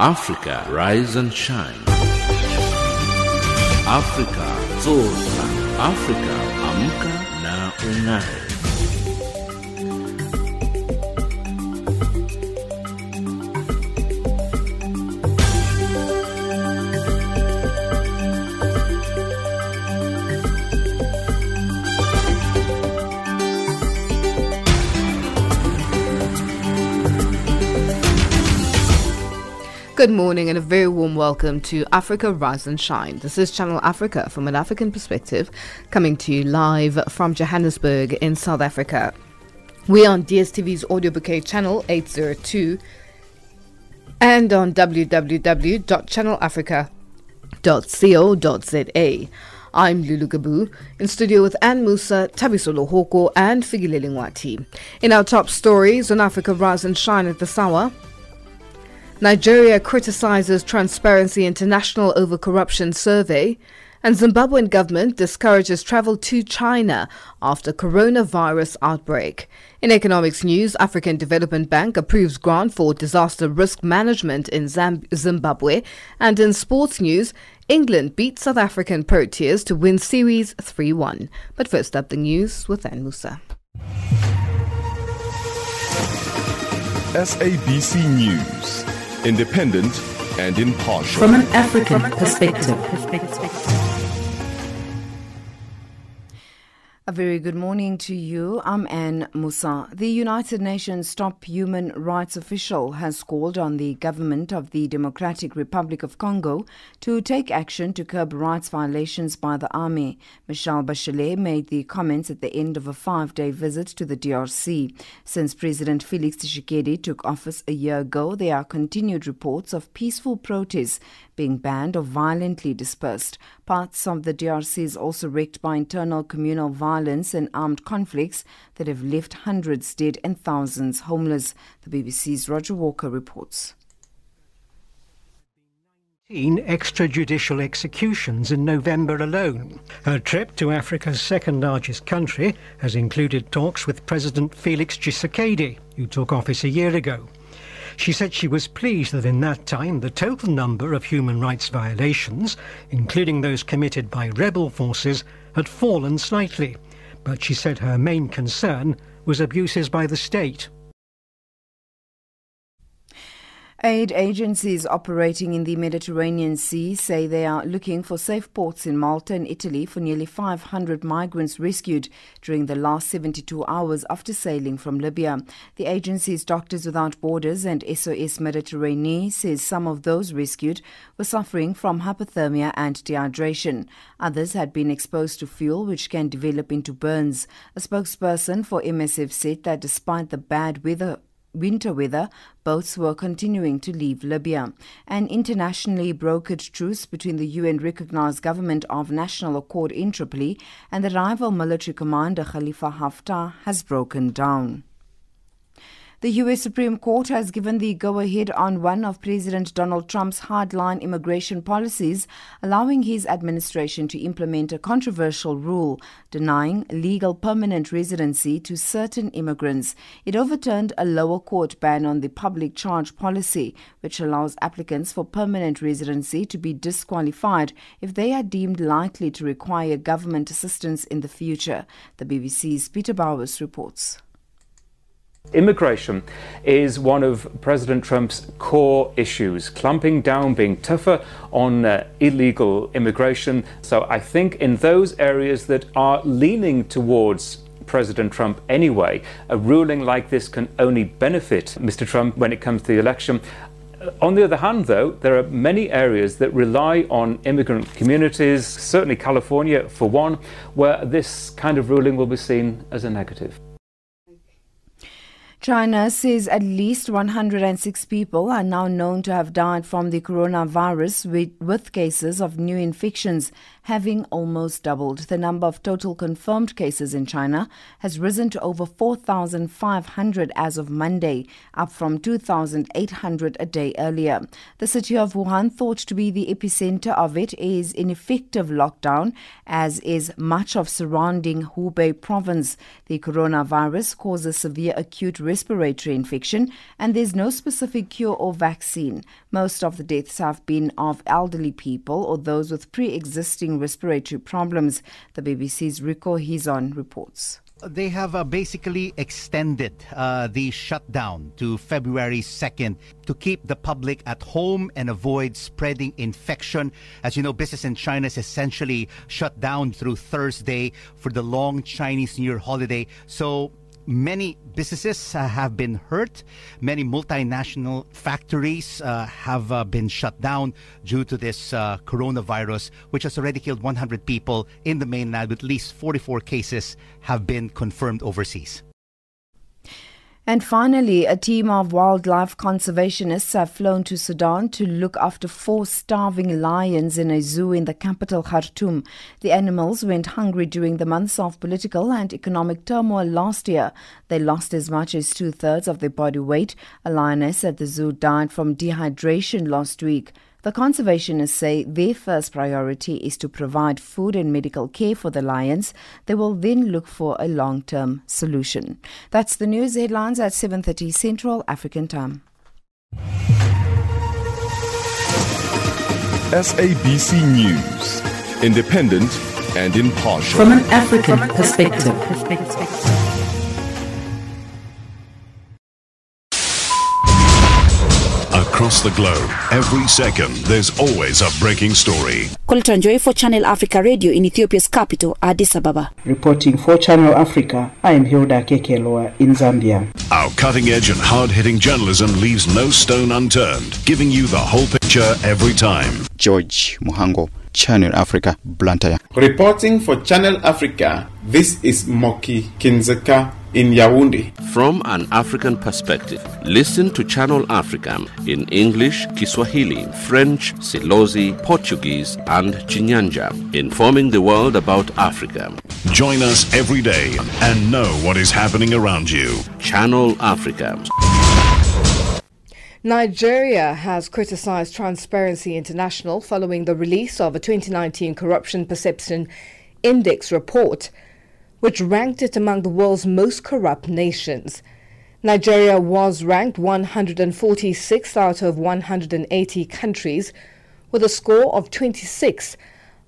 Africa, rise and shine. Africa, zorka. Africa, amka na ung'are. Good morning and a very warm welcome to Africa Rise and Shine. This is Channel Africa from an African perspective, coming to you live from Johannesburg in South Africa. We are on DSTV's audio bouquet channel 802 and on www.channelafrica.co.za. I'm Lulu Gabu, in studio with Anne Musa, Tabiso Lohoko and Figilele Ngwati. In our top stories on Africa Rise and Shine at the Sawa, Nigeria criticizes Transparency International over corruption survey, and Zimbabwean government discourages travel to China after coronavirus outbreak. In economics news, African Development Bank approves grant for disaster risk management in Zimbabwe, and in sports news, England beat South African Proteas to win series 3-1. But first up, the news with Anne Musa. SABC News. Independent and impartial. From an African perspective. A very good morning to you. I'm Anne Musa. The United Nations top human rights official has called on the government of the Democratic Republic of Congo to take action to curb rights violations by the army. Michelle Bachelet made the comments at the end of a 5-day visit to the DRC. Since President Félix Tshisekedi took office a year ago, there are continued reports of peaceful protests being banned or violently dispersed. Parts of the DRC is also wrecked by internal communal violence and armed conflicts that have left hundreds dead and thousands homeless. The BBC's Roger Walker reports. 19 extrajudicial executions in November alone. Her trip to Africa's second largest country has included talks with President Félix Tshisekedi, who took office a year ago. She said she was pleased that in that time the total number of human rights violations, including those committed by rebel forces, had fallen slightly. But she said her main concern was abuses by the state. Aid agencies operating in the Mediterranean Sea say they are looking for safe ports in Malta and Italy for nearly 500 migrants rescued during the last 72 hours after sailing from Libya. The agency's Doctors Without Borders and SOS Mediterranean says some of those rescued were suffering from hypothermia and dehydration. Others had been exposed to fuel which can develop into burns. A spokesperson for MSF said that despite the bad winter weather, boats were continuing to leave Libya. An internationally brokered truce between the UN-recognized Government of National Accord in Tripoli and the rival military commander Khalifa Haftar has broken down. The U.S. Supreme Court has given the go-ahead on one of President Donald Trump's hardline immigration policies, allowing his administration to implement a controversial rule denying legal permanent residency to certain immigrants. It overturned a lower court ban on the public charge policy, which allows applicants for permanent residency to be disqualified if they are deemed likely to require government assistance in the future. The BBC's Peter Bowers reports. Immigration is one of President Trump's core issues, clamping down, being tougher on illegal immigration. So I think in those areas that are leaning towards President Trump anyway, a ruling like this can only benefit Mr. Trump when it comes to the election. On the other hand, though, there are many areas that rely on immigrant communities, certainly California for one, where this kind of ruling will be seen as a negative. China says at least 106 people are now known to have died from the coronavirus, with cases of new infections having almost doubled. The number of total confirmed cases in China has risen to over 4,500 as of Monday, up from 2,800 a day earlier. The city of Wuhan, thought to be the epicenter of it, is in effective lockdown, as is much of surrounding Hubei province. The coronavirus causes severe acute respiratory infection, and there's no specific cure or vaccine. Most of the deaths have been of elderly people or those with pre-existing respiratory problems. The BBC's Rico Hizon reports. They have basically extended the shutdown to February 2nd to keep the public at home and avoid spreading infection. As you know, business in China is essentially shut down through Thursday for the long Chinese New Year holiday. So many businesses have been hurt. Many multinational factories have been shut down due to this coronavirus, which has already killed 100 people in the mainland, with at least 44 cases have been confirmed overseas. And finally, a team of wildlife conservationists have flown to Sudan to look after 4 starving lions in a zoo in the capital Khartoum. The animals went hungry during the months of political and economic turmoil last year. They lost as much as 2/3 of their body weight. A lioness at the zoo died from dehydration last week. The conservationists say their first priority is to provide food and medical care for the lions. They will then look for a long-term solution. That's the news headlines at 7:30 Central African Time. SABC News, independent and impartial. From an African perspective. Across the globe, every second, there's always a breaking story. Kolitanjoy for Channel Africa Radio in Ethiopia's capital, Addis Ababa. Reporting for Channel Africa, I am Hilda Kekeloa in Zambia. Our cutting-edge and hard-hitting journalism leaves no stone unturned, giving you the whole picture every time. George Muhango, Channel Africa, Blantyre. Reporting for Channel Africa, this is Moki Kinzeka in Yaoundé. From an African perspective, listen to Channel Africa in English, Kiswahili, French, Silozi, Portuguese and Chinyanja, informing the world about Africa. Join us every day and know what is happening around you. Channel Africa. Nigeria has criticized Transparency International following the release of a 2019 Corruption Perception Index report, which ranked it among the world's most corrupt nations. Nigeria was ranked 146 out of 180 countries with a score of 26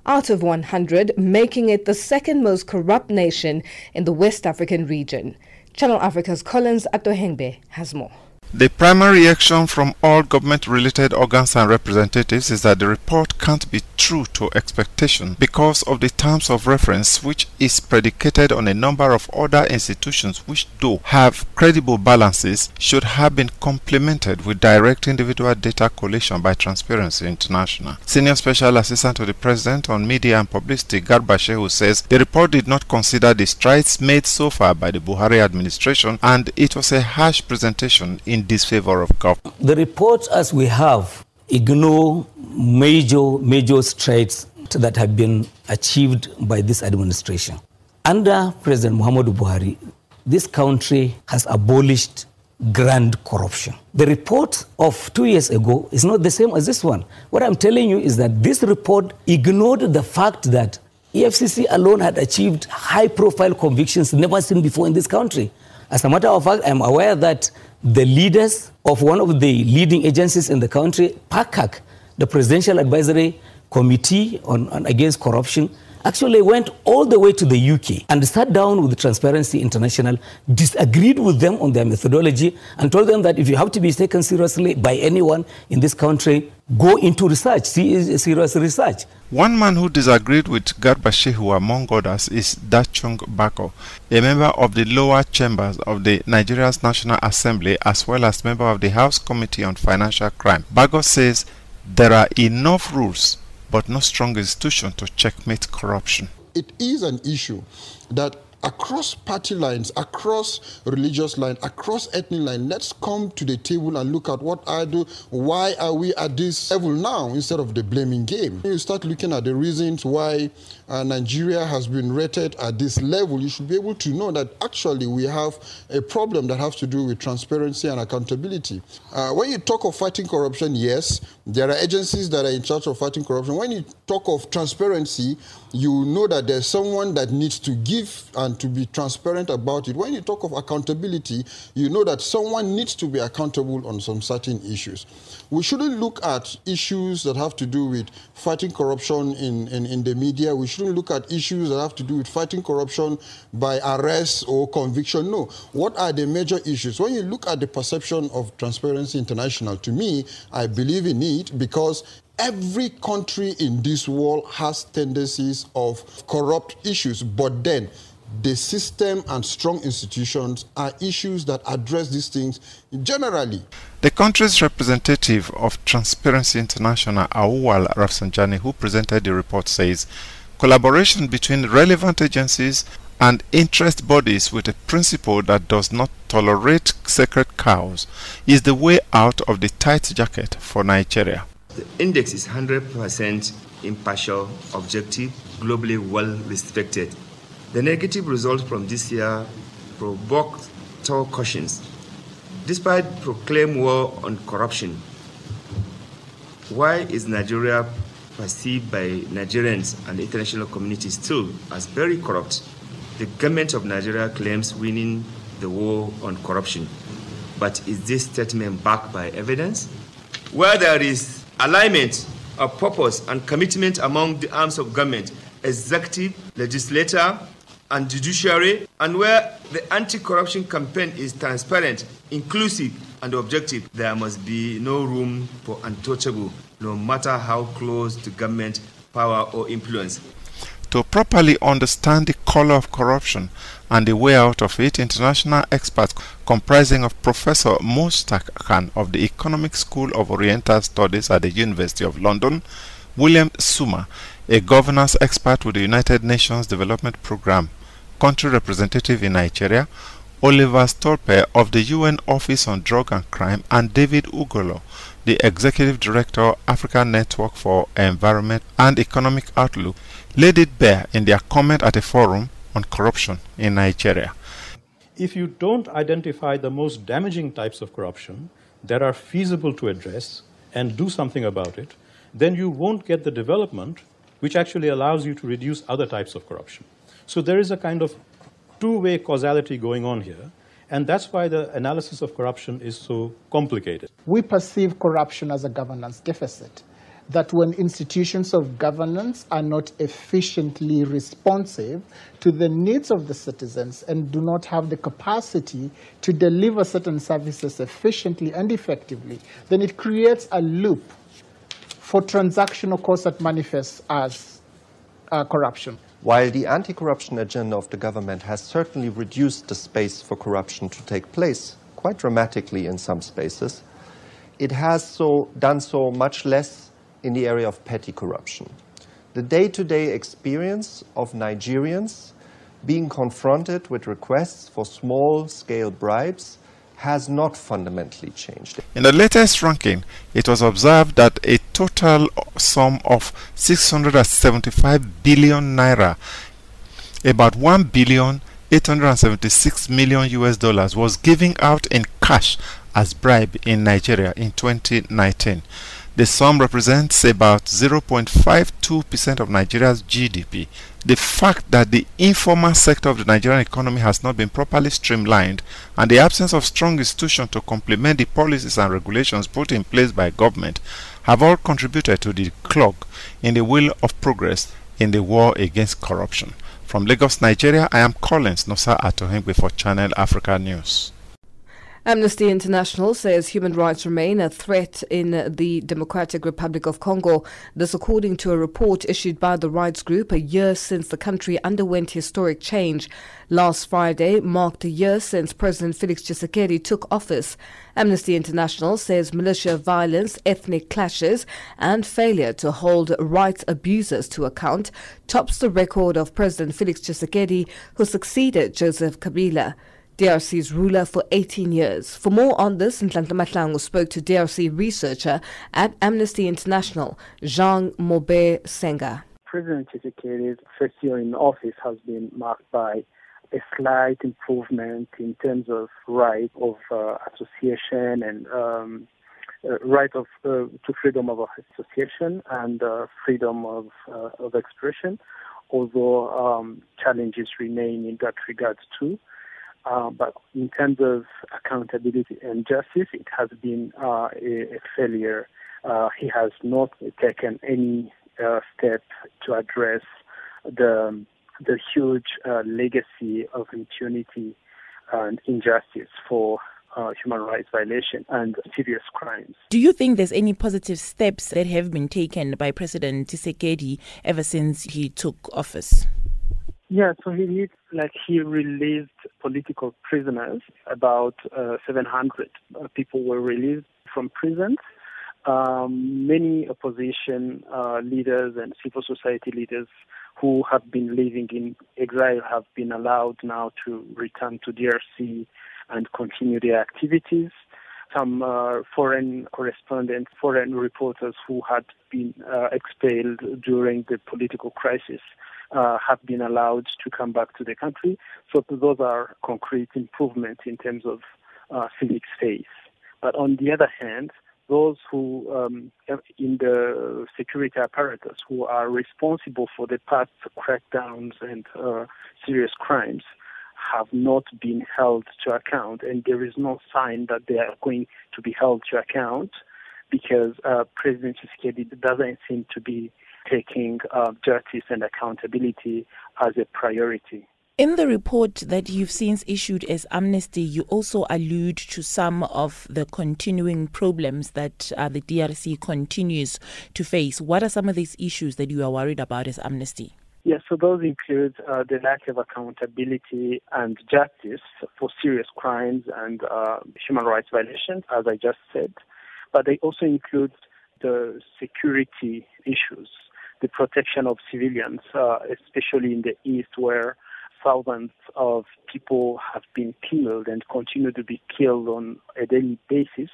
out of 100, making it the second most corrupt nation in the West African region. Channel Africa's Collins Atohengbe has more. The primary reaction from all government-related organs and representatives is that the report can't be true to expectation because of the terms of reference, which is predicated on a number of other institutions which, though have credible balances, should have been complemented with direct individual data collation by Transparency International. Senior Special Assistant to the President on Media and Publicity, Garba Shehu, says the report did not consider the strides made so far by the Buhari administration, and it was a harsh presentation in disfavor of government. The reports as we have ignore major strides that have been achieved by this administration. Under President Muhammadu Buhari, this country has abolished grand corruption. The report of 2 years ago is not the same as this one. What I'm telling you is that this report ignored the fact that EFCC alone had achieved high-profile convictions never seen before in this country. As a matter of fact, I'm aware that the leaders of one of the leading agencies in the country, PACAC, the Presidential Advisory Committee on Against Corruption, actually went all the way to the UK and sat down with Transparency International, disagreed with them on their methodology, and told them that if you have to be taken seriously by anyone in this country, go into research, serious research. One man who disagreed with Garba Shehu, among others, is Dachung Bako, a member of the lower chambers of the Nigeria's National Assembly as well as member of the House Committee on Financial Crime. Bako says there are enough rules but no strong institution to checkmate corruption. It is an issue that across party lines, across religious lines, across ethnic lines. Let's come to the table and look at what I do. Why are we at this level now instead of the blaming game? When you start looking at the reasons why Nigeria has been rated at this level, you should be able to know that actually we have a problem that has to do with transparency and accountability. When you talk of fighting corruption, yes, there are agencies that are in charge of fighting corruption. When you talk of transparency, you know that there's someone that needs to give and to be transparent about it. When you talk of accountability, you know that someone needs to be accountable on some certain issues. We shouldn't look at issues that have to do with fighting corruption in the media. We shouldn't look at issues that have to do with fighting corruption by arrest or conviction. No. What are the major issues? When you look at the perception of Transparency International, to me, I believe in it because every country in this world has tendencies of corrupt issues, but then the system and strong institutions are issues that address these things generally. The country's representative of Transparency International, Awual Rafsanjani, who presented the report, says collaboration between relevant agencies and interest bodies with a principle that does not tolerate sacred cows is the way out of the tight jacket for Nigeria. The index is 100% impartial, objective, globally well respected. The negative results from this year provoked tall cautions. Despite proclaimed war on corruption, why is Nigeria perceived by Nigerians and the international community still as very corrupt? The government of Nigeria claims winning the war on corruption, but is this statement backed by evidence? Where there is alignment of purpose and commitment among the arms of government, executive, legislature, and judiciary, and where the anti-corruption campaign is transparent, inclusive, and objective, there must be no room for untouchable, no matter how close to government power or influence. To properly understand the color of corruption and the way out of it, international experts comprising of Professor Mostak Khan of the Economic School of Oriental Studies at the University of London, William Suma, a governance expert with the United Nations Development Programme, country representative in Nigeria, Oliver Stolpe of the UN Office on Drug and Crime, and David Ugolo, the Executive Director, African Network for Environment and Economic Outlook, laid it bare in their comment at a forum on corruption in Nigeria. If you don't identify the most damaging types of corruption that are feasible to address and do something about it, then you won't get the development which actually allows you to reduce other types of corruption. So there is a kind of two-way causality going on here, and that's why the analysis of corruption is so complicated. We perceive corruption as a governance deficit, that when institutions of governance are not efficiently responsive to the needs of the citizens and do not have the capacity to deliver certain services efficiently and effectively, then it creates a loop for transactional costs that manifest as corruption. While the anti-corruption agenda of the government has certainly reduced the space for corruption to take place, quite dramatically in some spaces, it has done so much less in the area of petty corruption. The day-to-day experience of Nigerians being confronted with requests for small-scale bribes has not fundamentally changed. In the latest ranking, it was observed that a total sum of 675 billion naira, about $1,876,000,000 US dollars, was given out in cash as bribe in Nigeria in 2019. The sum represents about 0.52% of Nigeria's GDP. The fact that the informal sector of the Nigerian economy has not been properly streamlined and the absence of strong institutions to complement the policies and regulations put in place by government have all contributed to the clog in the wheel of progress in the war against corruption. From Lagos, Nigeria, I am Collins Atohengbe for Channel Africa News. Amnesty International says human rights remain a threat in the Democratic Republic of Congo. This according to a report issued by the rights group a year since the country underwent historic change. Last Friday marked a year since President Félix Tshisekedi took office. Amnesty International says militia violence, ethnic clashes and failure to hold rights abusers to account tops the record of President Félix Tshisekedi, who succeeded Joseph Kabila, DRC's ruler for 18 years. For more on this, Ntlanta Matlang spoke to DRC researcher at Amnesty International, Jean-Mobé Senga. President Tshisekedi's first year in office has been marked by a slight improvement in terms of right of association and right of to freedom of association and freedom of expression, although challenges remain in that regard too. But in terms of accountability and justice, it has been a failure. He has not taken any step to address the huge legacy of impunity and injustice for human rights violation and serious crimes. Do you think there's any positive steps that have been taken by President Tshisekedi ever since he took office? Yeah, so he released political prisoners. About 700 people were released from prisons. Many opposition leaders and civil society leaders who have been living in exile have been allowed now to return to DRC and continue their activities. Some foreign correspondents, foreign reporters who had been expelled during the political crisis have been allowed to come back to the country. So those are concrete improvements in terms of civic space. But on the other hand, those who in the security apparatus who are responsible for the past crackdowns and serious crimes have not been held to account, and there is no sign that they are going to be held to account, because President Tshisekedi doesn't seem to be taking justice and accountability as a priority. In the report that you've since issued as Amnesty, you also allude to some of the continuing problems that the DRC continues to face. What are some of these issues that you are worried about as Amnesty? Yes, so those include the lack of accountability and justice for serious crimes and human rights violations, as I just said. But they also include the security issues, the protection of civilians, especially in the east, where thousands of people have been killed and continue to be killed on a daily basis,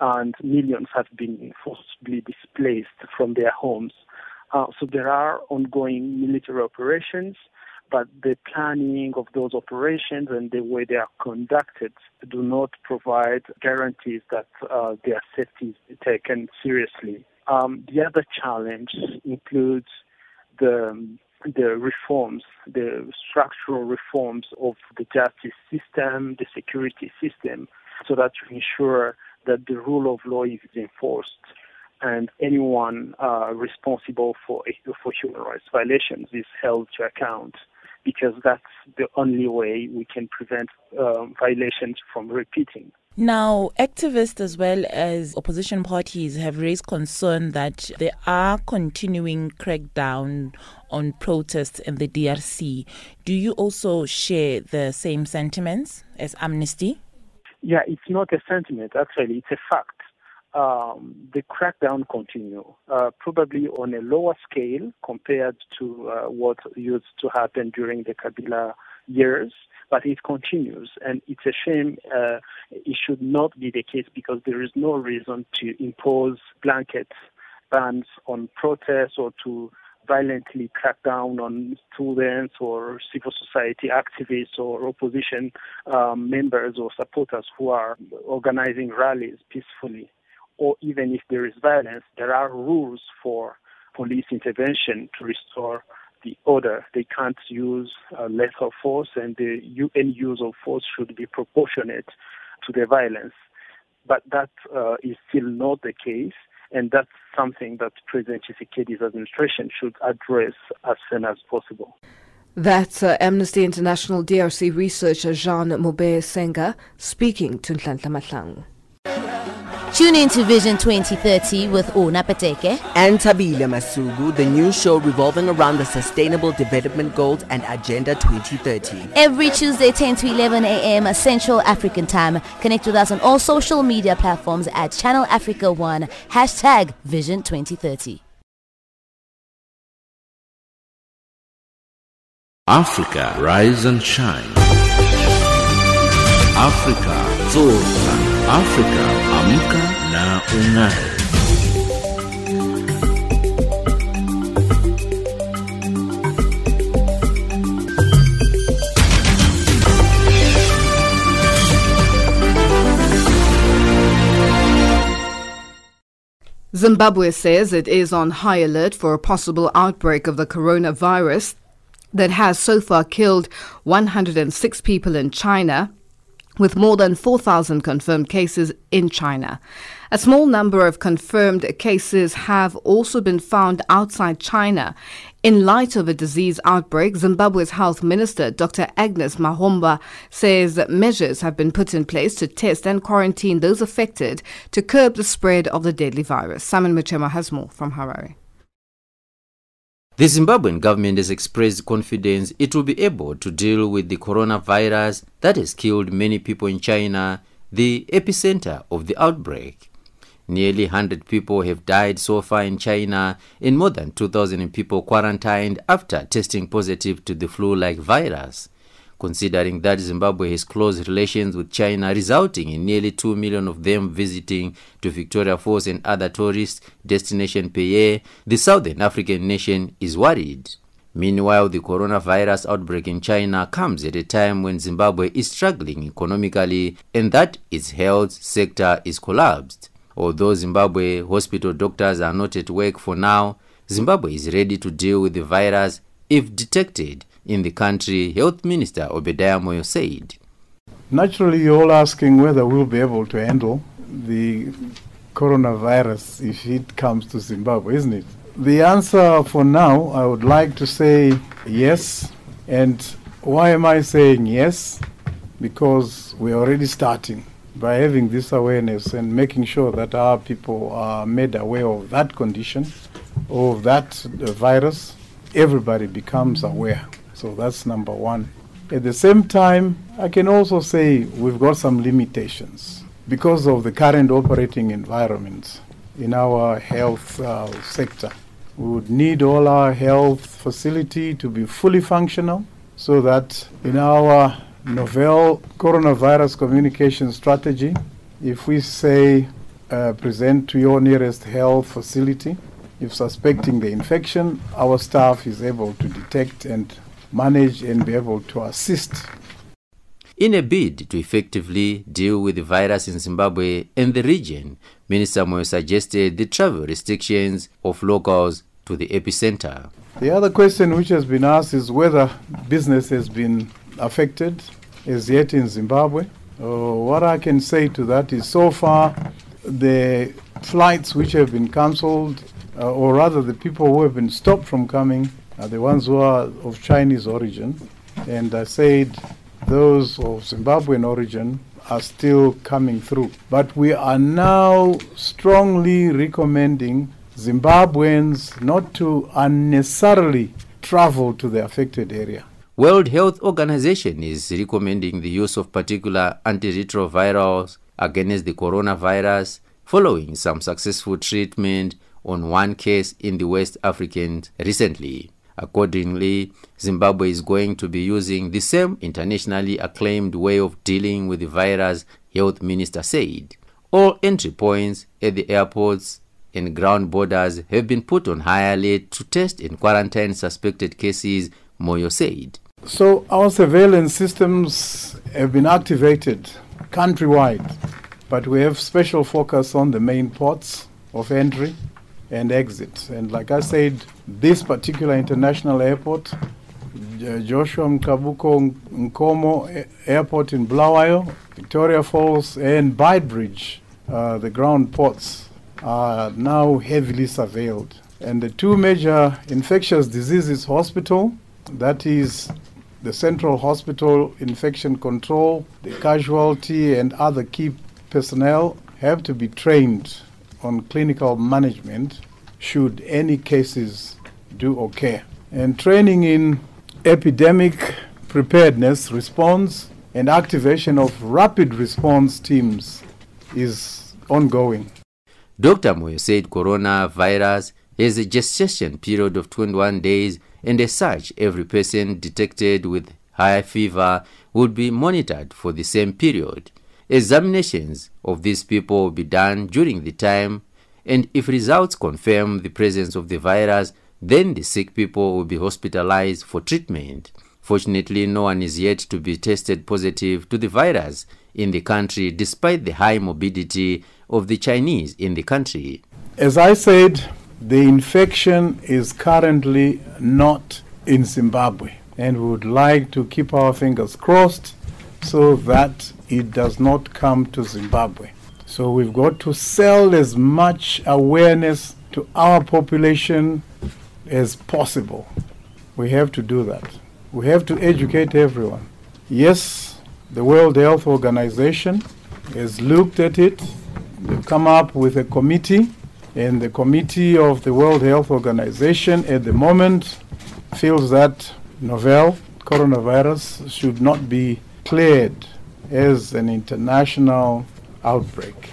and millions have been forcibly displaced from their homes. So there are ongoing military operations, but the planning of those operations and the way they are conducted do not provide guarantees that their safety is taken seriously. The other challenge includes the reforms, the structural reforms of the justice system, the security system, so that to ensure that the rule of law is enforced and anyone responsible for human rights violations is held to account, because that's the only way we can prevent violations from repeating. Now, activists as well as opposition parties have raised concern that there are continuing crackdown on protests in the DRC. Do you also share the same sentiments as Amnesty? Yeah, it's not a sentiment, actually. It's a fact. The crackdown continue, probably on a lower scale compared to what used to happen during the Kabila years, but it continues, and it's a shame. It should not be the case, because there is no reason to impose blanket bans on protests or to violently crack down on students or civil society activists or opposition members or supporters who are organizing rallies peacefully. Or even if there is violence, there are rules for police intervention to restore the order. They can't use lethal force, and the any use of force should be proportionate to the violence. But that is still not the case, and that's something that President Tshisekedi's administration should address as soon as possible. That's Amnesty International DRC researcher Jean-Mobé Senga speaking to Ntlanta Matlang. Tune in to Vision 2030 with Una Pateke and Tabile Masugu, the new show revolving around the Sustainable Development Goals and Agenda 2030. Every Tuesday, 10 to 11 a.m. Central African Time. Connect with us on all social media platforms at Channel Africa 1, hashtag Vision 2030. Africa, rise and shine. Africa, Zorba. Afrika amka na ung'ae. Zimbabwe says it is on high alert for a possible outbreak of the coronavirus that has so far killed 106 people in China, with more than 4,000 confirmed cases in China. A small number of confirmed cases have also been found outside China. In light of a disease outbreak, Zimbabwe's Health Minister, Dr. Agnes Mahomba, says that measures have been put in place to test and quarantine those affected to curb the spread of the deadly virus. Simon Muchemwa has more from Harare. The Zimbabwean government has expressed confidence it will be able to deal with the coronavirus that has killed many people in China, the epicenter of the outbreak. Nearly 100 people have died so far in China, and more than 2,000 people quarantined after testing positive to the flu-like virus. Considering that Zimbabwe has close relations with China, resulting in nearly 2 million of them visiting to Victoria Falls and other tourist destination per year, the Southern African nation is worried. Meanwhile, the coronavirus outbreak in China comes at a time when Zimbabwe is struggling economically and that its health sector is collapsed. Although Zimbabwe hospital doctors are not at work for now, Zimbabwe is ready to deal with the virus if detected in the country, Health Minister Obediah Moyo said. Naturally, you're all asking whether we'll be able to handle the coronavirus if it comes to Zimbabwe, isn't it? The answer for now, I would like to say yes. And why am I saying yes? Because we're already starting by having this awareness and making sure that our people are made aware of that condition, of that virus. Everybody becomes aware. So that's number one. At the same time, I can also say we've got some limitations because of the current operating environment in our health sector. We would need all our health facility to be fully functional so that in our novel coronavirus communication strategy, if we say present to your nearest health facility, if suspecting the infection, our staff is able to detect and manage and be able to assist. In a bid to effectively deal with the virus in Zimbabwe and the region, Minister Moyo suggested the travel restrictions of locals to the epicenter. The other question which has been asked is whether business has been affected as yet in Zimbabwe. What I can say to that is so far the flights which have been cancelled, or rather the people who have been stopped from coming, the ones who are of Chinese origin, and I said those of Zimbabwean origin are still coming through. But we are now strongly recommending Zimbabweans not to unnecessarily travel to the affected area. World Health Organization is recommending the use of particular antiretrovirals against the coronavirus following some successful treatment on one case in the West Africans recently. Accordingly, Zimbabwe is going to be using the same internationally acclaimed way of dealing with the virus, Health Minister said. All entry points at the airports and ground borders have been put on high alert to test and quarantine suspected cases, Moyo said. So our surveillance systems have been activated countrywide, but we have special focus on the main ports of entry and exit. And like I said, this particular international airport, Joshua Mkabuko Nkomo Airport in Blawayo, Victoria Falls and Bidebridge, the ground ports are now heavily surveilled. And the two major infectious diseases hospital That is the Central Hospital Infection Control, the casualty and other key personnel have to be trained on clinical management should any cases do occur. And training in epidemic preparedness, response, and activation of rapid response teams is ongoing. Dr. Moyo said coronavirus has a gestation period of 21 days, and as such, every person detected with high fever would be monitored for the same period. Examinations of these people will be done during the time, and if results confirm the presence of the virus, then the sick people will be hospitalized for treatment. Fortunately, no one is yet to be tested positive to the virus in the country, despite the high morbidity of the Chinese in the country. As I said, the infection is currently not in Zimbabwe, and we would like to keep our fingers crossed so that it does not come to Zimbabwe. So we've got to sell as much awareness to our population as possible. We have to do that. We have to educate everyone. Yes, the World Health Organization has looked at it. They've come up with a committee, and the committee of the World Health Organization at the moment feels that novel coronavirus should not be cleared as an international outbreak.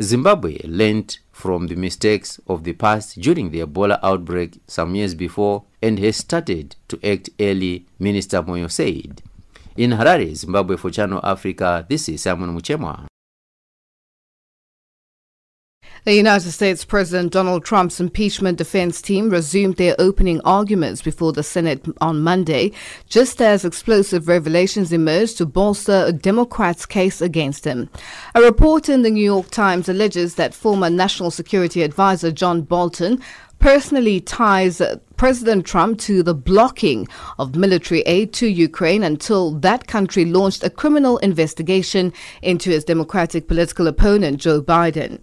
Zimbabwe learned from the mistakes of the past during the Ebola outbreak some years before and has started to act early, Minister Moyo said. In Harare, Zimbabwe, for Channel Africa, this is Simon Muchemwa. The United States President Donald Trump's impeachment defense team resumed their opening arguments before the Senate on Monday, just as explosive revelations emerged to bolster a Democrat's case against him. A report in the New York Times alleges that former National Security Advisor John Bolton personally ties President Trump to the blocking of military aid to Ukraine until that country launched a criminal investigation into its Democratic political opponent, Joe Biden.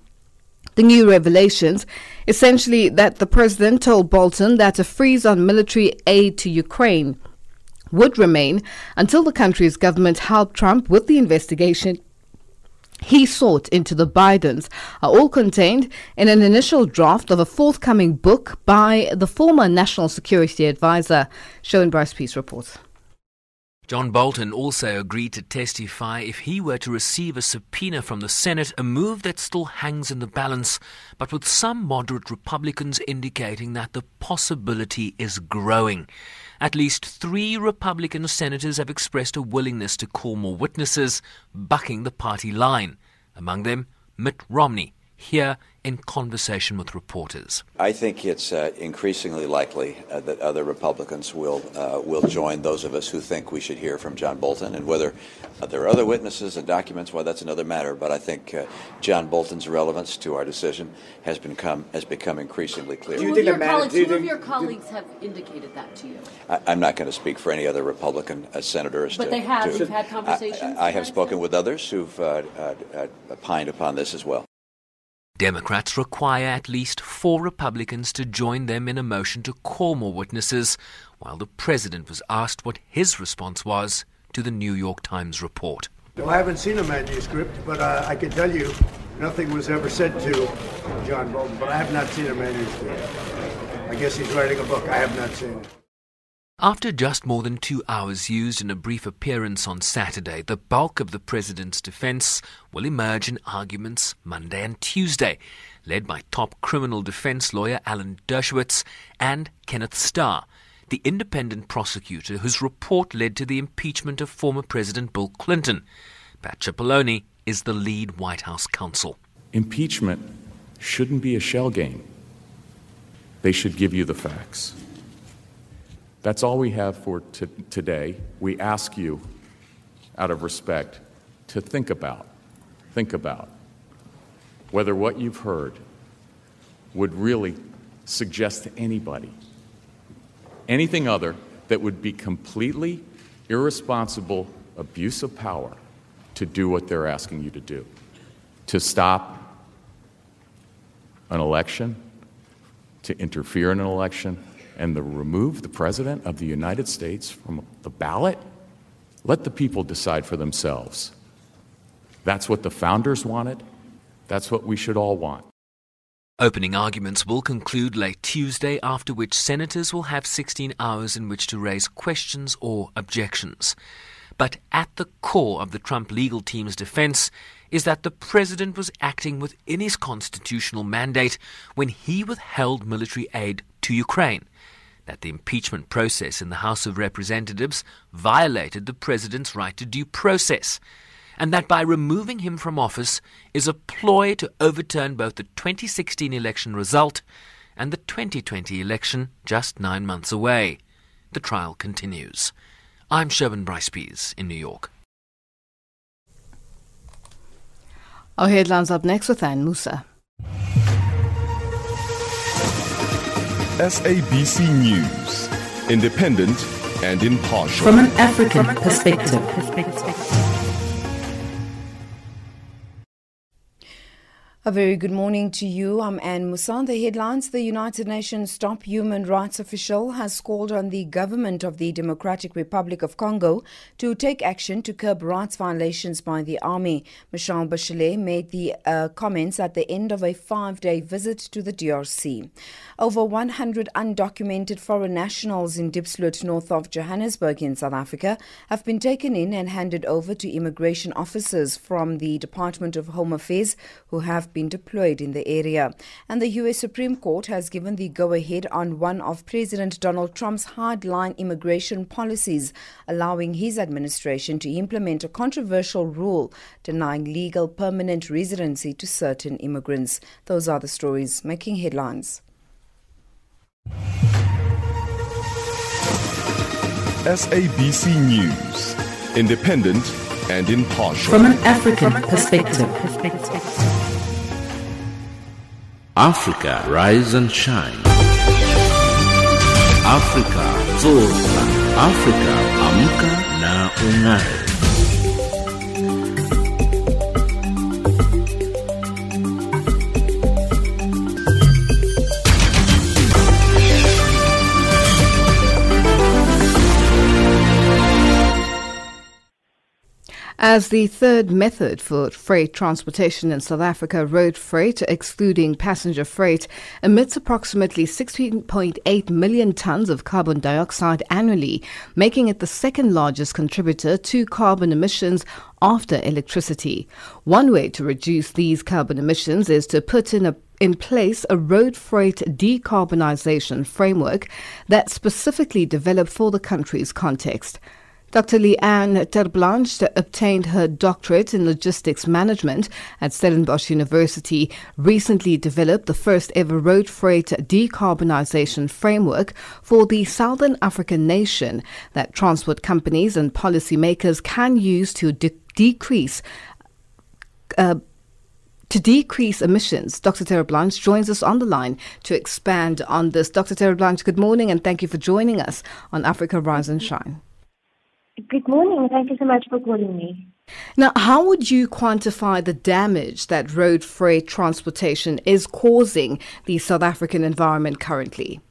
The new revelations, essentially that the president told Bolton that a freeze on military aid to Ukraine would remain until the country's government helped Trump with the investigation he sought into the Bidens, are all contained in an initial draft of a forthcoming book by the former National Security Advisor. Sherwin Bryce-Pees reports. John Bolton also agreed to testify if he were to receive a subpoena from the Senate, a move that still hangs in the balance, but with some moderate Republicans indicating that the possibility is growing. At least three Republican senators have expressed a willingness to call more witnesses, bucking the party line. Among them, Mitt Romney, here in conversation with reporters. I think it's increasingly likely that other Republicans will join those of us who think we should hear from John Bolton, and whether there are other witnesses and documents, well, that's another matter. But I think John Bolton's relevance to our decision has become increasingly clear. Two of your colleagues have indicated that to you. I'm not going to speak for any other Republican senator. You've had conversations? I have spoken with others who've opined upon this as well. Democrats require at least four Republicans to join them in a motion to call more witnesses, while the president was asked what his response was to the New York Times report. Well, I haven't seen a manuscript, but I can tell you nothing was ever said to John Bolton, but I have not seen a manuscript. I guess he's writing a book. I have not seen it. After just more than 2 hours used in a brief appearance on Saturday, the bulk of the president's defense will emerge in arguments Monday and Tuesday, led by top criminal defense lawyer Alan Dershowitz and Kenneth Starr, the independent prosecutor whose report led to the impeachment of former President Bill Clinton. Pat Cipollone is the lead White House counsel. Impeachment shouldn't be a shell game. They should give you the facts. That's all we have for today. We ask you, out of respect, to think about whether what you've heard would really suggest to anybody anything other that would be completely irresponsible abuse of power to do what they're asking you to do, to stop an election, to interfere in an election, and to remove the President of the United States from the ballot? Let the people decide for themselves. That's what the founders wanted. That's what we should all want. Opening arguments will conclude late Tuesday, after which senators will have 16 hours in which to raise questions or objections. But at the core of the Trump legal team's defense is that the president was acting within his constitutional mandate when he withheld military aid to Ukraine, that the impeachment process in the House of Representatives violated the president's right to due process, and that by removing him from office is a ploy to overturn both the 2016 election result and the 2020 election just 9 months away. The trial continues. I'm Sherwin Bryce-Pees in New York. Our headlines up next with Anne Musa. SABC News, independent and impartial. From an African perspective. A very good morning to you. I'm Anne Musa. The headlines: the United Nations top human rights official has called on the government of the Democratic Republic of Congo to take action to curb rights violations by the army. Michelle Bachelet made the comments at the end of a 5-day visit to the DRC. Over 100 undocumented foreign nationals in Diepsloot, north of Johannesburg in South Africa, have been taken in and handed over to immigration officers from the Department of Home Affairs, who have been deployed in the area. And the U.S. Supreme Court has given the go-ahead on one of President Donald Trump's hardline immigration policies, allowing his administration to implement a controversial rule denying legal permanent residency to certain immigrants. Those are the stories making headlines. SABC News, independent and impartial. From an African perspective. Africa, rise and shine. Africa, zorka. Africa, amka na ung'are. As the third method for freight transportation in South Africa, road freight, excluding passenger freight, emits approximately 16.8 million tons of carbon dioxide annually, making it the second largest contributor to carbon emissions after electricity. One way to reduce these carbon emissions is to put in place a road freight decarbonization framework that's specifically developed for the country's context. Dr. Leanne Terblanche obtained her doctorate in logistics management at Stellenbosch University, recently developed the first ever road freight decarbonisation framework for the Southern African nation that transport companies and policymakers can use to decrease emissions. Dr. Terblanche joins us on the line to expand on this. Dr. Terblanche, good morning and thank you for joining us on Africa Rise and Shine. Good morning. Thank you so much for calling me. Now, how would you quantify the damage that road freight transportation is causing the South African environment currently?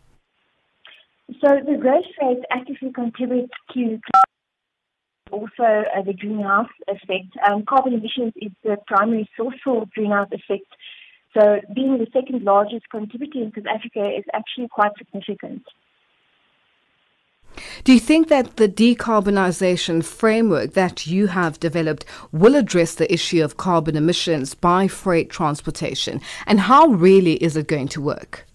So the road freight actually contributes to also the greenhouse effect. Carbon emissions is the primary source for greenhouse effect. So being the second largest contributor in South Africa is actually quite significant. Do you think that the decarbonisation framework that you have developed will address the issue of carbon emissions by freight transportation? And how really is it going to work?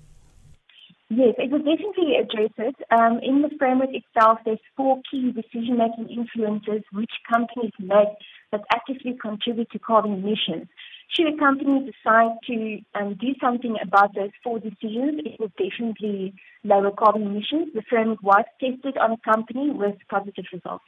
Yes, it will definitely address it. In the framework itself, there's 4 key decision-making influences which companies make that actively contribute to carbon emissions. Should a company decide to do something about those 4 decisions, it will definitely lower carbon emissions. The framework was tested on a company with positive results.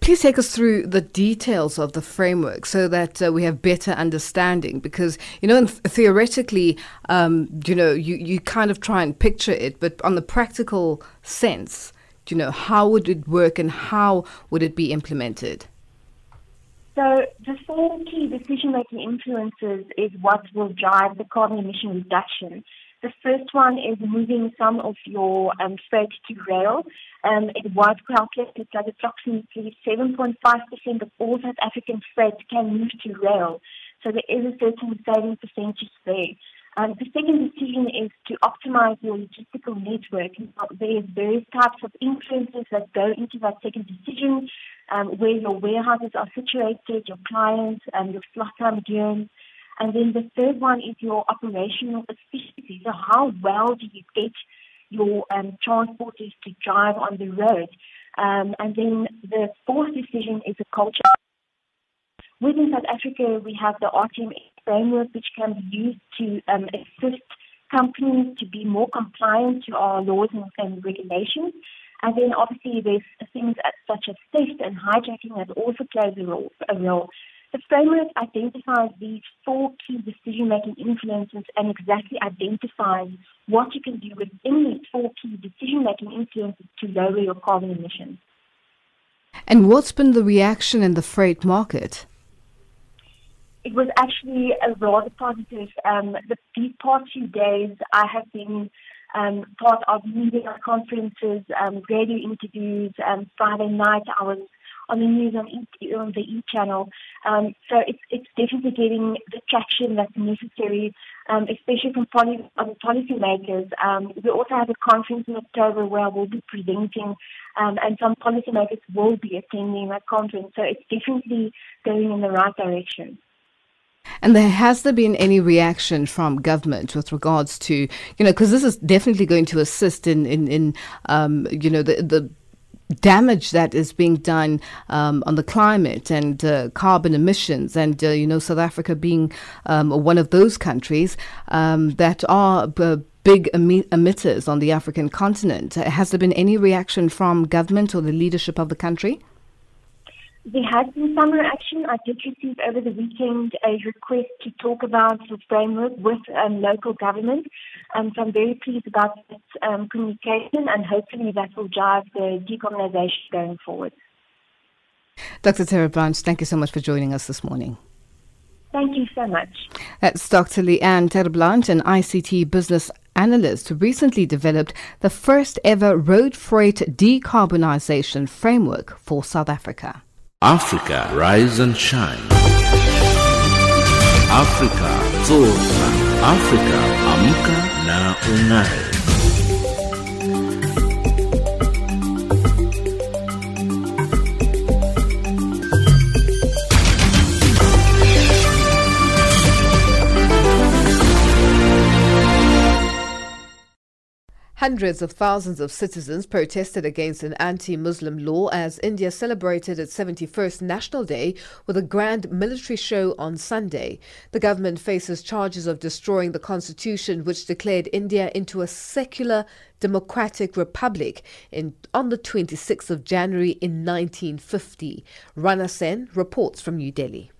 Please take us through the details of the framework so that we have better understanding, because, you know, theoretically, you kind of try and picture it, but on the practical sense, you know, how would it work and how would it be implemented? So the 4 key decision-making influences is what will drive the carbon emission reduction. The first one is moving some of your freight to rail. It was calculated that approximately 7.5% of all South African freight can move to rail. So there is a certain saving percentage there. The second decision is to optimize your logistical network. There are various types of influences that go into that second decision, where your warehouses are situated, your clients, your slot time journeys. And then the third one is your operational efficiency. So how well do you get your transporters to drive on the road? And then the fourth decision is the culture. Within South Africa, we have the RTMS framework, which can be used to assist companies to be more compliant to our laws and regulations. And then obviously there's things such as theft and hijacking that also plays a role. The framework identifies these four key decision-making influences and exactly identifies what you can do within these four key decision-making influences to lower your carbon emissions. And what's been the reaction in the freight market? It was actually rather positive. These past few days, I have been part of media conferences, radio interviews. Friday night, I was on the news on the E-Channel. So it's definitely getting the traction that's necessary, especially from policymakers. We also have a conference in October where I will be presenting, and some policymakers will be attending that conference. So it's definitely going in the right direction. And has there been any reaction from government with regards to, because this is definitely going to assist in the damage that is being done on the climate and carbon emissions, and South Africa being one of those countries that are big emitters on the African continent. Has there been any reaction from government or the leadership of the country? There has been some reaction. I did receive over the weekend a request to talk about the framework with local government. So I'm very pleased about this communication, and hopefully that will drive the decarbonization going forward. Dr. Terblanche, thank you so much for joining us this morning. Thank you so much. That's Dr. Leanne Terblanche, an ICT business analyst who recently developed the first ever road freight decarbonization framework for South Africa. Africa, rise and shine. Africa, zorka. Africa, amka na ungae. Hundreds of thousands of citizens protested against an anti-Muslim law as India celebrated its 71st National Day with a grand military show on Sunday. The government faces charges of destroying the constitution, which declared India into a secular Democratic Republic on the 26th of January in 1950. Rana Sen reports from New Delhi.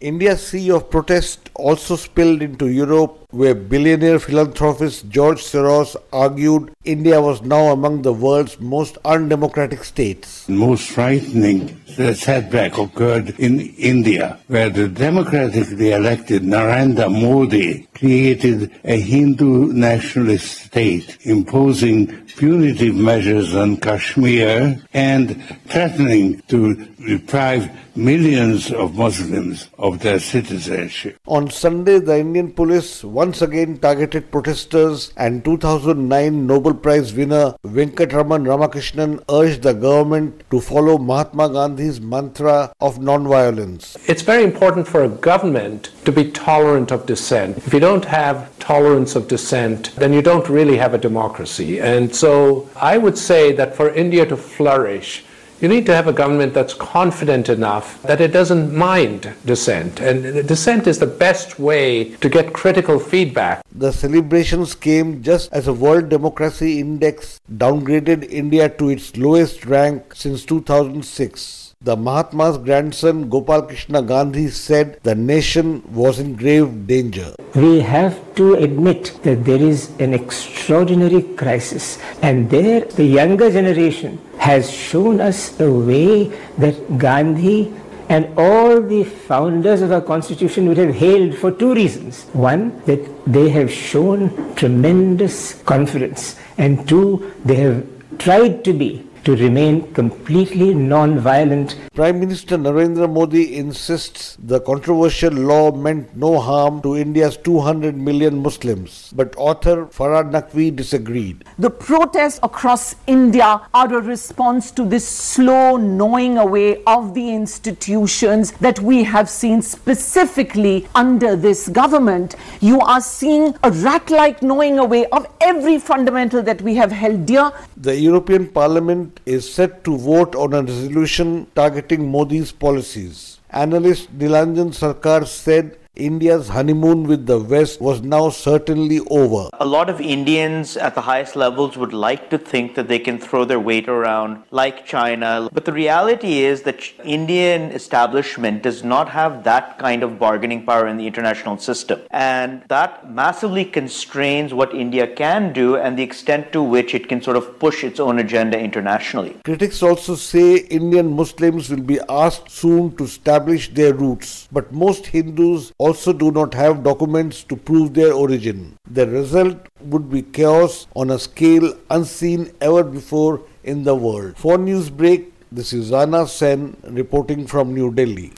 India's sea of protest also spilled into Europe, where billionaire philanthropist George Soros argued India was now among the world's most undemocratic states. Most frightening setback occurred in India, where the democratically elected Narendra Modi created a Hindu nationalist state, imposing punitive measures on Kashmir and threatening to deprive millions of Muslims of their citizenship. On Sunday, the Indian police once again targeted protesters, and 2009 Nobel Prize winner Venkatraman Ramakrishnan urged the government to follow Mahatma Gandhi's mantra of non-violence. It's very important for a government to be tolerant of dissent. If you don't have tolerance of dissent, then you don't really have a democracy. And so I would say that for India to flourish, you need to have a government that's confident enough that it doesn't mind dissent. And dissent is the best way to get critical feedback. The celebrations came just as the World Democracy Index downgraded India to its lowest rank since 2006. The Mahatma's grandson Gopal Krishna Gandhi said the nation was in grave danger. We have to admit that there is an extraordinary crisis, and there the younger generation has shown us the way that Gandhi And all the founders of our constitution would have hailed for two reasons. One, that they have shown tremendous confidence. And two, they have tried to remain completely non-violent. Prime Minister Narendra Modi insists the controversial law meant no harm to India's 200 million Muslims. But author Farhad Naqvi disagreed. The protests across India are a response to this slow gnawing away of the institutions that we have seen specifically under this government. You are seeing a rat-like gnawing away of every fundamental that we have held dear. The European Parliament is set to vote on a resolution targeting Modi's policies. Analyst Nilanjan Sarkar said India's honeymoon with the West was now certainly over. A lot of Indians at the highest levels would like to think that they can throw their weight around like China. But the reality is that Indian establishment does not have that kind of bargaining power in the international system. And that massively constrains what India can do and the extent to which it can sort of push its own agenda internationally. Critics also say Indian Muslims will be asked soon to establish their roots. But most Hindus also do not have documents to prove their origin. The result would be chaos on a scale unseen ever before in the world. For Newsbreak, this is Anna Sen reporting from New Delhi.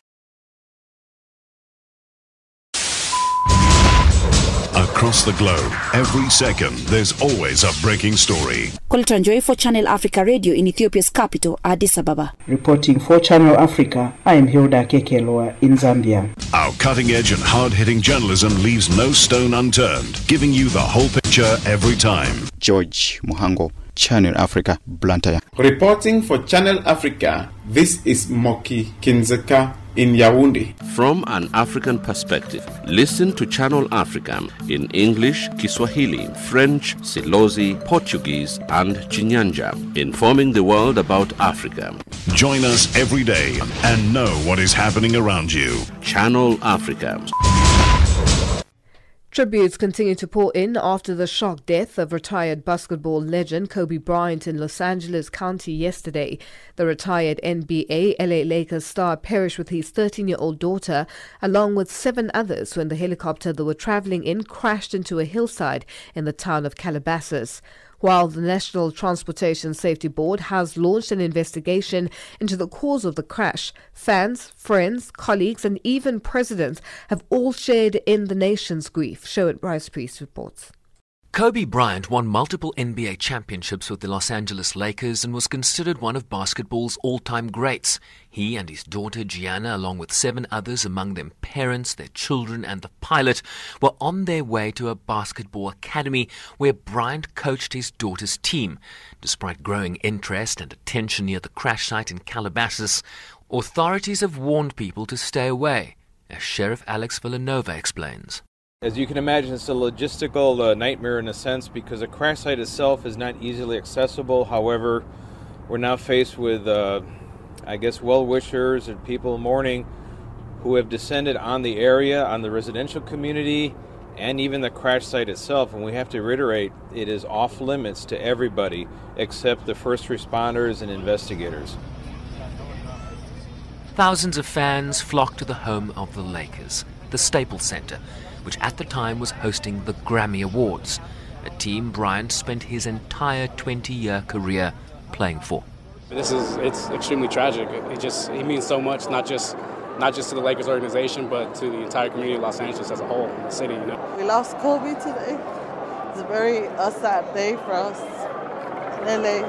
Across the globe, every second, there's always a breaking story. Koltranjoy for Channel Africa Radio in Ethiopia's capital, Addis Ababa. Reporting for Channel Africa, I am Hilda Kekeloa in Zambia. Our cutting-edge and hard-hitting journalism leaves no stone unturned, giving you the whole picture every time. George Muhango, Channel Africa, Blantyre. Reporting for Channel Africa, this is Moki Kinzeka in Yaoundé. From an African perspective, listen to Channel Africa in English, Kiswahili, French, Silozi, Portuguese, and Chinyanja, informing the world about Africa. Join us every day and know what is happening around you. Channel Africa. Tributes continue to pour in after the shock death of retired basketball legend Kobe Bryant in Los Angeles County yesterday. The retired NBA LA Lakers star perished with his 13-year-old daughter along with 7 others when the helicopter they were traveling in crashed into a hillside in the town of Calabasas. While the National Transportation Safety Board has launched an investigation into the cause of the crash, fans, friends, colleagues and even presidents have all shared in the nation's grief. Sherwin Bryce-Pees reports. Kobe Bryant won multiple NBA championships with the Los Angeles Lakers and was considered one of basketball's all-time greats. He and his daughter Gianna, along with 7 others, among them parents, their children and the pilot, were on their way to a basketball academy where Bryant coached his daughter's team. Despite growing interest and attention near the crash site in Calabasas, authorities have warned people to stay away, as Sheriff Alex Villanova explains. As you can imagine, it's a logistical nightmare in a sense, because the crash site itself is not easily accessible. However, we're now faced with well-wishers and people mourning who have descended on the area, on the residential community, and even the crash site itself. And we have to reiterate, it is off limits to everybody except the first responders and investigators. Thousands of fans flocked to the home of the Lakers, the Staples Center, which at the time was hosting the Grammy Awards, a team Bryant spent his entire 20-year career playing for. It's extremely tragic. He means so much, not just to the Lakers organization, but to the entire community of Los Angeles as a whole, the city. You know, we lost Kobe today. It's a very sad day for us in LA.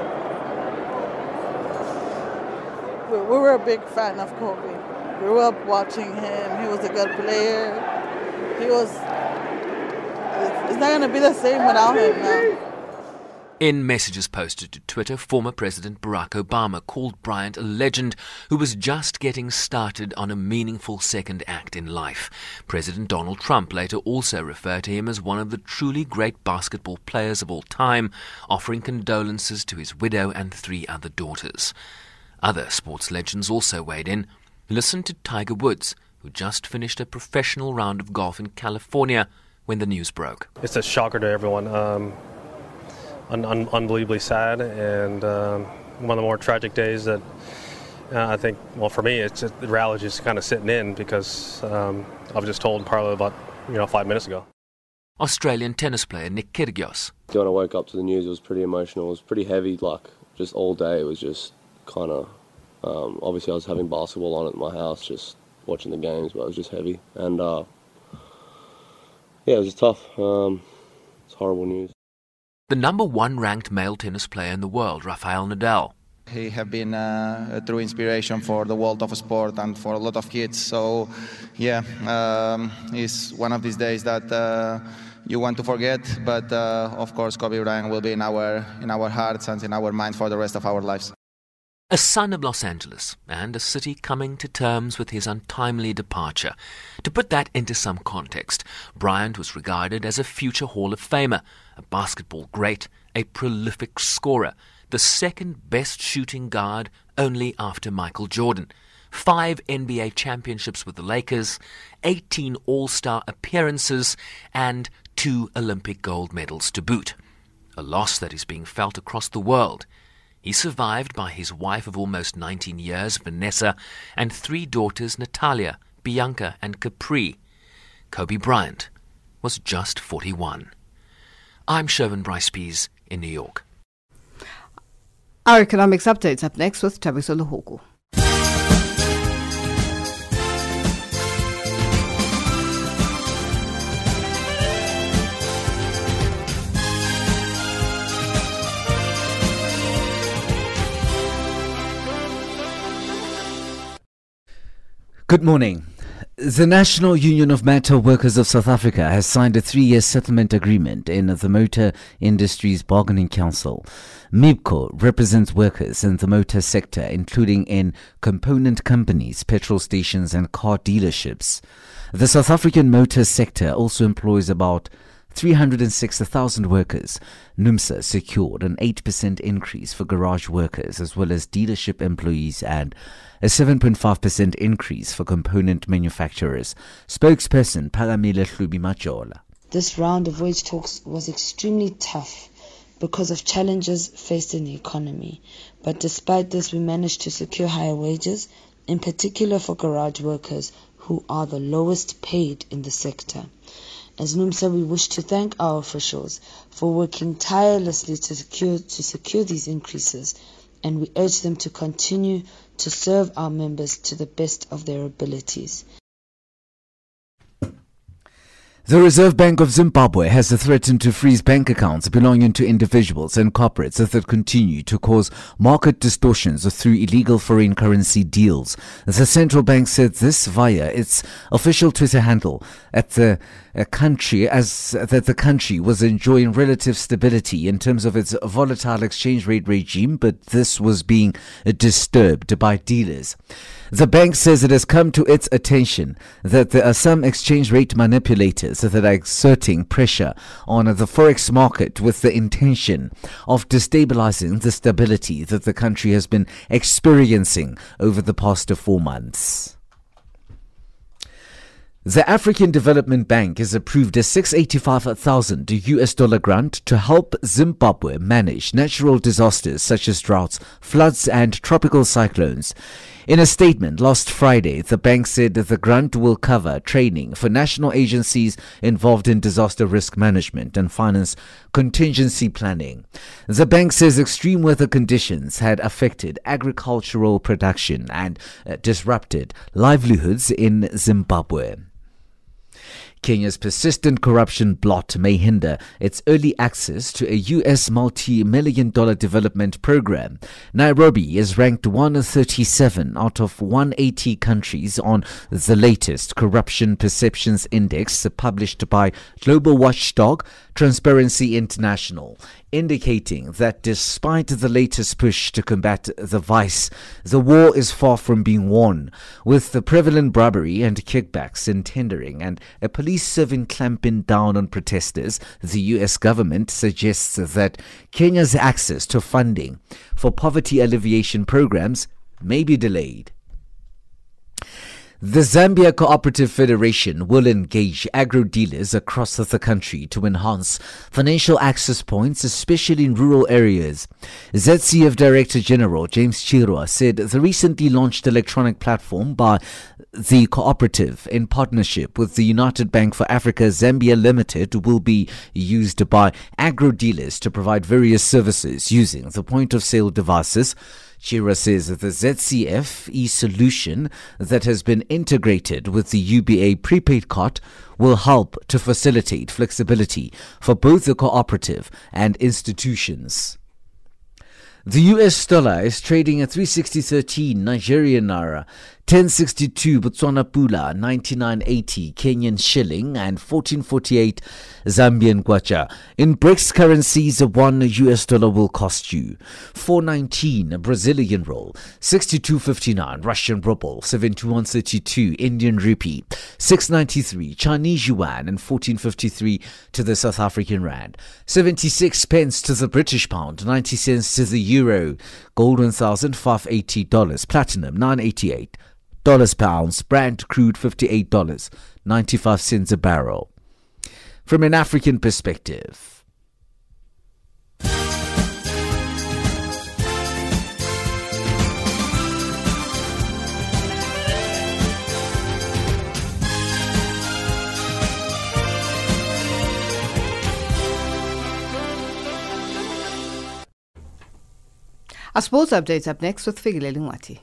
We were a big fan of Kobe. We grew up watching him. He was a good player. It's not going to be the same without him now. In messages posted to Twitter, former President Barack Obama called Bryant a legend who was just getting started on a meaningful second act in life. President Donald Trump later also referred to him as one of the truly great basketball players of all time, offering condolences to his widow and 3 other daughters. Other sports legends also weighed in. Listen to Tiger Woods, who just finished a professional round of golf in California when the news broke. It's a shocker to everyone. Unbelievably sad, and one of the more tragic days that I think, well, for me, it's just, the rally just kind of sitting in because I was just told in Parlo about 5 minutes ago. Australian tennis player Nick Kyrgios. When I woke up to the news, it was pretty emotional. It was pretty heavy, like just all day. It was just kind of obviously I was having basketball on at my house, just watching the games, but it was just heavy. And yeah, it was just tough. It's horrible news. The number one ranked male tennis player in the world, Rafael Nadal. He has been a true inspiration for the world of sport and for a lot of kids. So, yeah, it's one of these days that you want to forget. But, of course, Kobe Bryant will be in our hearts and in our minds for the rest of our lives. A son of Los Angeles and a city coming to terms with his untimely departure. To put that into some context, Bryant was regarded as a future Hall of Famer, a basketball great, a prolific scorer, the second best shooting guard only after Michael Jordan. 5 NBA championships with the Lakers, 18 All-Star appearances, and 2 Olympic gold medals to boot. A loss that is being felt across the world. He's survived by his wife of almost 19 years, Vanessa, and 3 daughters, Natalia, Bianca, and Capri. Kobe Bryant was just 41. I'm Sherwin Bryce-Pees in New York. Our economics update's up next with Tabiso Luhuku. Good morning. The National Union of Motor Workers of South Africa has signed a 3-year settlement agreement in the Motor Industries Bargaining Council. MIBCO represents workers in the motor sector, including in component companies, petrol stations and car dealerships. The South African motor sector also employs about 306,000 workers. NUMSA secured an 8% increase for garage workers as well as dealership employees and a 7.5% increase for component manufacturers. Spokesperson Phakamile Hlubi-Majola. This round of wage talks was extremely tough because of challenges faced in the economy. But despite this, we managed to secure higher wages, in particular for garage workers who are the lowest paid in the sector. As NUMSA, we wish to thank our officials for working tirelessly to secure these increases, and we urge them to continue to serve our members to the best of their abilities. The Reserve Bank of Zimbabwe has threatened to freeze bank accounts belonging to individuals and corporates that continue to cause market distortions through illegal foreign currency deals. The central bank said this via its official Twitter handle at the country as that the country was enjoying relative stability in terms of its volatile exchange rate regime, but this was being disturbed by dealers. The bank says it has come to its attention that there are some exchange rate manipulators that are exerting pressure on the forex market with the intention of destabilizing the stability that the country has been experiencing over the past 4 months. The African Development Bank has approved a $685,000 grant to help Zimbabwe manage natural disasters such as droughts, floods and tropical cyclones. In a statement last Friday, the bank said that the grant will cover training for national agencies involved in disaster risk management and finance contingency planning. The bank says extreme weather conditions had affected agricultural production and disrupted livelihoods in Zimbabwe. Kenya's persistent corruption blot may hinder its early access to a US multi-million-dollar development program. Nairobi is ranked 137 out of 180 countries on the latest Corruption Perceptions Index published by global watchdog Transparency International, indicating that despite the latest push to combat the vice, the war is far from being won, with the prevalent bribery and kickbacks in tendering and a police serving clamping down on protesters. The US government suggests that Kenya's access to funding for poverty alleviation programs may be delayed. The Zambia Cooperative Federation will engage agro-dealers across the country to enhance financial access points, especially in rural areas. ZCF Director General James Chirwa said the recently launched electronic platform by the cooperative in partnership with the United Bank for Africa Zambia Limited will be used by agro-dealers to provide various services using the point-of-sale devices. Chira says that the ZCF e-solution that has been integrated with the UBA prepaid card will help to facilitate flexibility for both the cooperative and institutions. The US dollar is trading at 360.13 Nigerian naira, 10.62 Botswana pula, 99.80 Kenyan shilling, and 14.48 Zambian kwacha. In BRICS currencies, $1 will cost you 4.19 Brazilian real, 62.59 Russian ruble, 71.32 Indian rupee, 6.93 Chinese yuan, and 14.53 to the South African rand, 76 pence to the British pound, 90 cents to the euro. Gold $1,580, platinum $988 per ounce, Brent crude $58.95 a barrel. From an African perspective. Our sports updates up next with Figile Lingwati.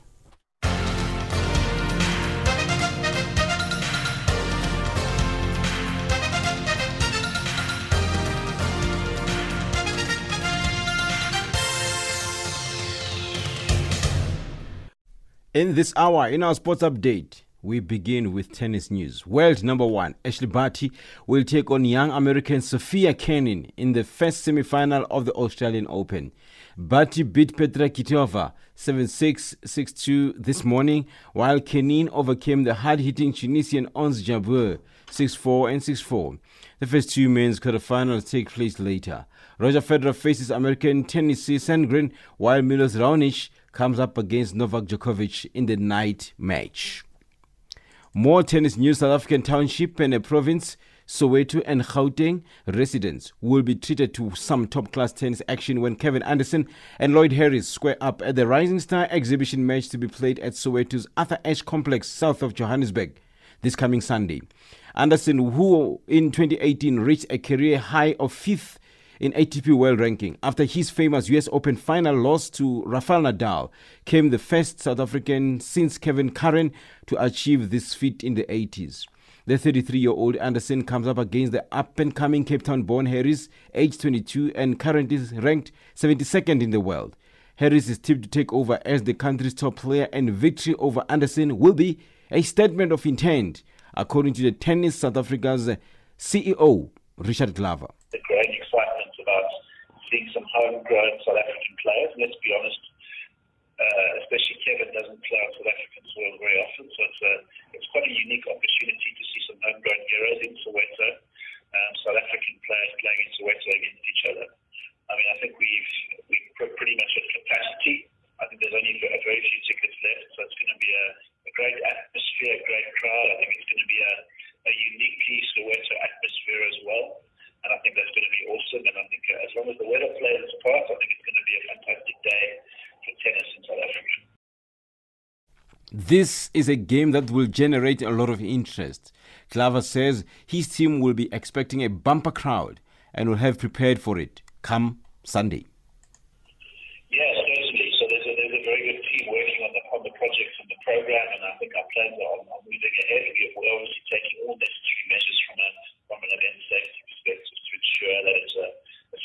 In this hour, in our sports update, we begin with tennis news. World number one Ashleigh Barty will take on young American Sophia Kenin in the first semi-final of the Australian Open. Barty beat Petra Kvitova 7-6, 6-2 this morning, while Kenin overcame the hard-hitting Tunisian Ons Jabeur 6-4 and 6-4. The first two men's quarterfinals take place later. Roger Federer faces American Tennessee Sandgren, while Milos Raonic comes up against Novak Djokovic in the night match. More tennis news. South African township and a province, Soweto and Gauteng residents will be treated to some top-class tennis action when Kevin Anderson and Lloyd Harris square up at the Rising Star exhibition match to be played at Soweto's Arthur Ashe Complex south of Johannesburg this coming Sunday. Anderson, who in 2018 reached a career high of 5th in ATP World Ranking after his famous US Open final loss to Rafael Nadal, came the first South African since Kevin Curran to achieve this feat in the 80s. The 33-year-old Anderson comes up against the up-and-coming Cape Town-born Harris, age 22 and currently ranked 72nd in the world. Harris is tipped to take over as the country's top player, and victory over Anderson will be a statement of intent, according to the Tennis South Africa's CEO, Richard Glover. The great excitement about seeing some homegrown South African players, let's be honest. Especially Kevin doesn't play on South African soil very often, so it's quite a unique opportunity to see some homegrown heroes in Soweto, South African players playing in Soweto against each other. I mean, I think we're pretty much at capacity. I think there's only a very few tickets left, so it's going to be a great atmosphere, a great crowd. I think it's going to be a uniquely Soweto atmosphere as well, and I think that's going to be awesome. And I think as long as the weather plays its part, I think it's going to be a fantastic day. This is a game that will generate a lot of interest. Glover says his team will be expecting a bumper crowd and will have prepared for it come Sunday. Yes, certainly. So there's a very good team working on the projects and the program, and I think our plans are on moving ahead. We're obviously taking all necessary measures from an event safety perspective to ensure that it's a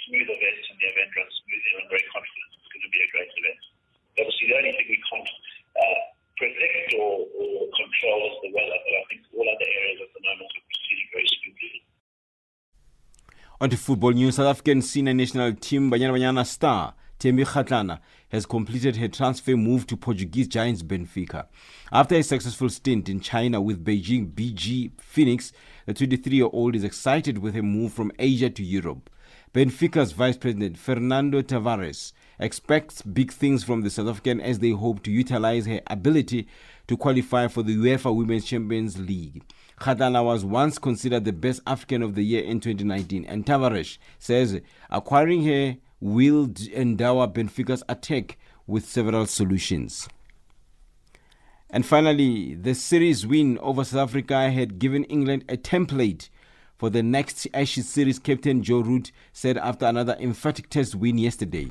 smooth event and the event runs smoothly, and I'm very confident it's going to be a great event. Obviously, the only thing we can't predict or control is the weather, but I think all other areas at the moment are proceeding very smoothly. On to football news. South African senior national team Banyana Banyana star Thembi Kgatlana has completed her transfer move to Portuguese giants Benfica. After a successful stint in China with Beijing BG Phoenix, the 23-year-old is excited with her move from Asia to Europe. Benfica's vice president Fernando Tavares expects big things from the South African as they hope to utilize her ability to qualify for the UEFA Women's Champions League. Khatala was once considered the best African of the year in 2019, and Tavares says acquiring her will endow Benfica's attack with several solutions. And finally, the series win over South Africa had given England a template for the next Ashes series, Captain Joe Root said after another emphatic test win yesterday.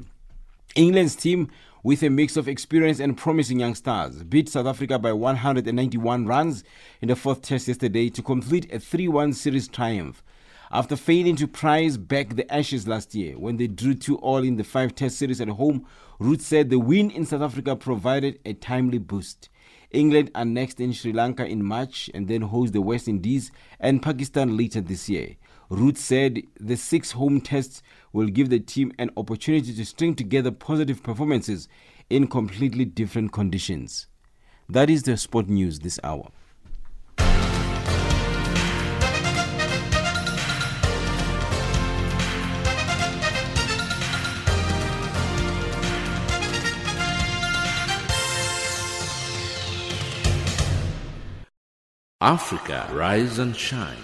England's team, with a mix of experience and promising young stars, beat South Africa by 191 runs in the fourth test yesterday to complete a 3-1 series triumph. After failing to prize back the Ashes last year when they drew 2-2 in the 5-test series at home, Root said the win in South Africa provided a timely boost. England are next in Sri Lanka in March and then host the West Indies and Pakistan later this year. Root said the 6 home tests will give the team an opportunity to string together positive performances in completely different conditions. That is the sport news this hour. Africa, rise and shine.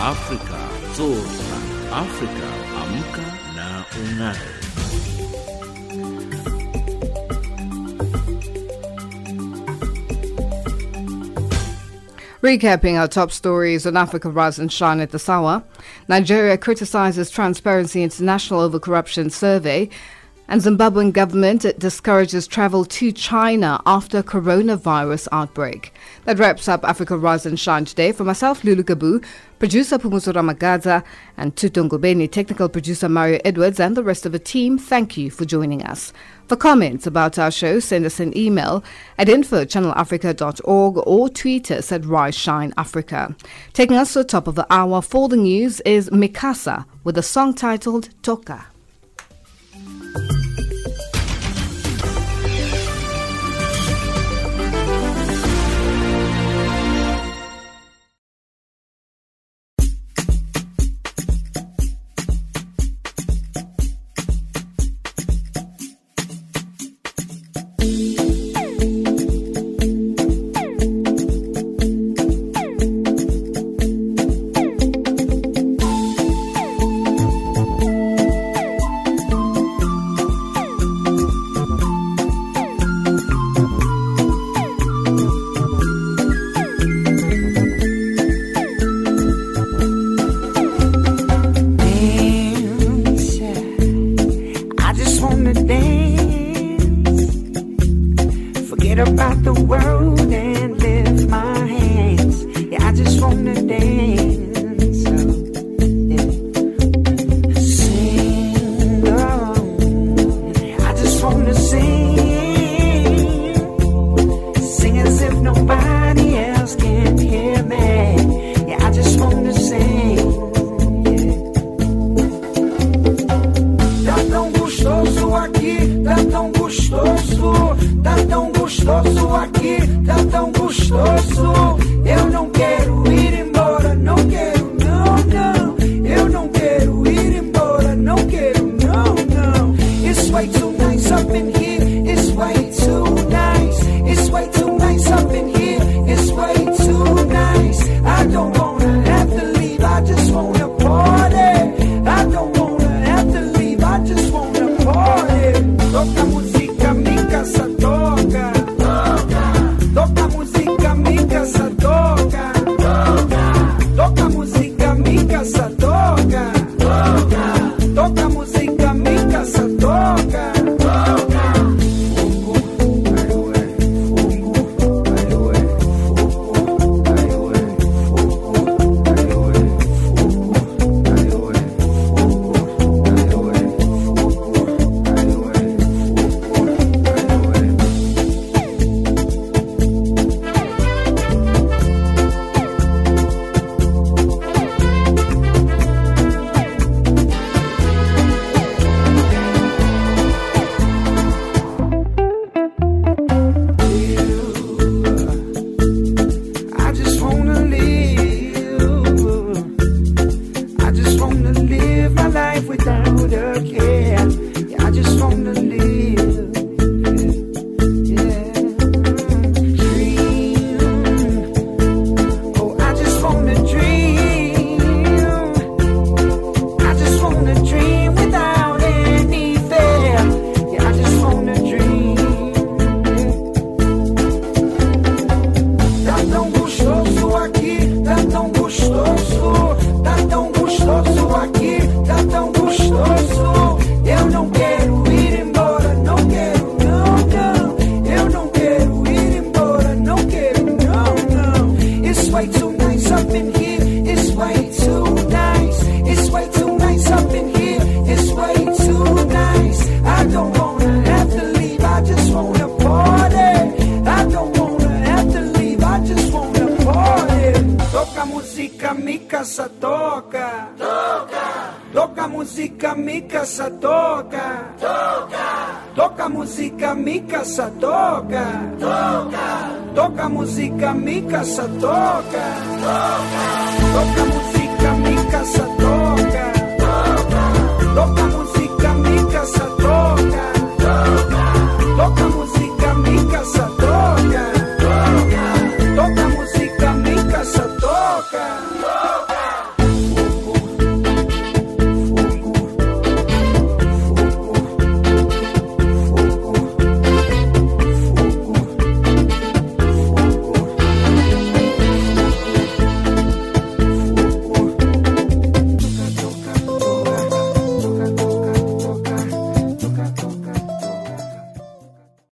Africa, sosa. Africa, amka na ungare. Recapping our top stories on Africa, Rise and Shine at this hour. Nigeria criticizes Transparency International over corruption survey. And Zimbabwean government discourages travel to China after coronavirus outbreak. That wraps up Africa Rise and Shine today. For myself, Lulu Gabu, producer Pumuzo Ramagaza, and Tutungubeni, technical producer Mario Edwards, and the rest of the team, thank you for joining us. For comments about our show, send us an email at info@channelafrica.org or tweet us at @RiseShineAfrica. Taking us to the top of the hour for the news is Mikasa with a song titled Toka. I just wanna live. Yeah. Toka muzika mika satoka toka. Toka muzika mika satoka toka. Toka muzika mika satoka toka. Toka muzika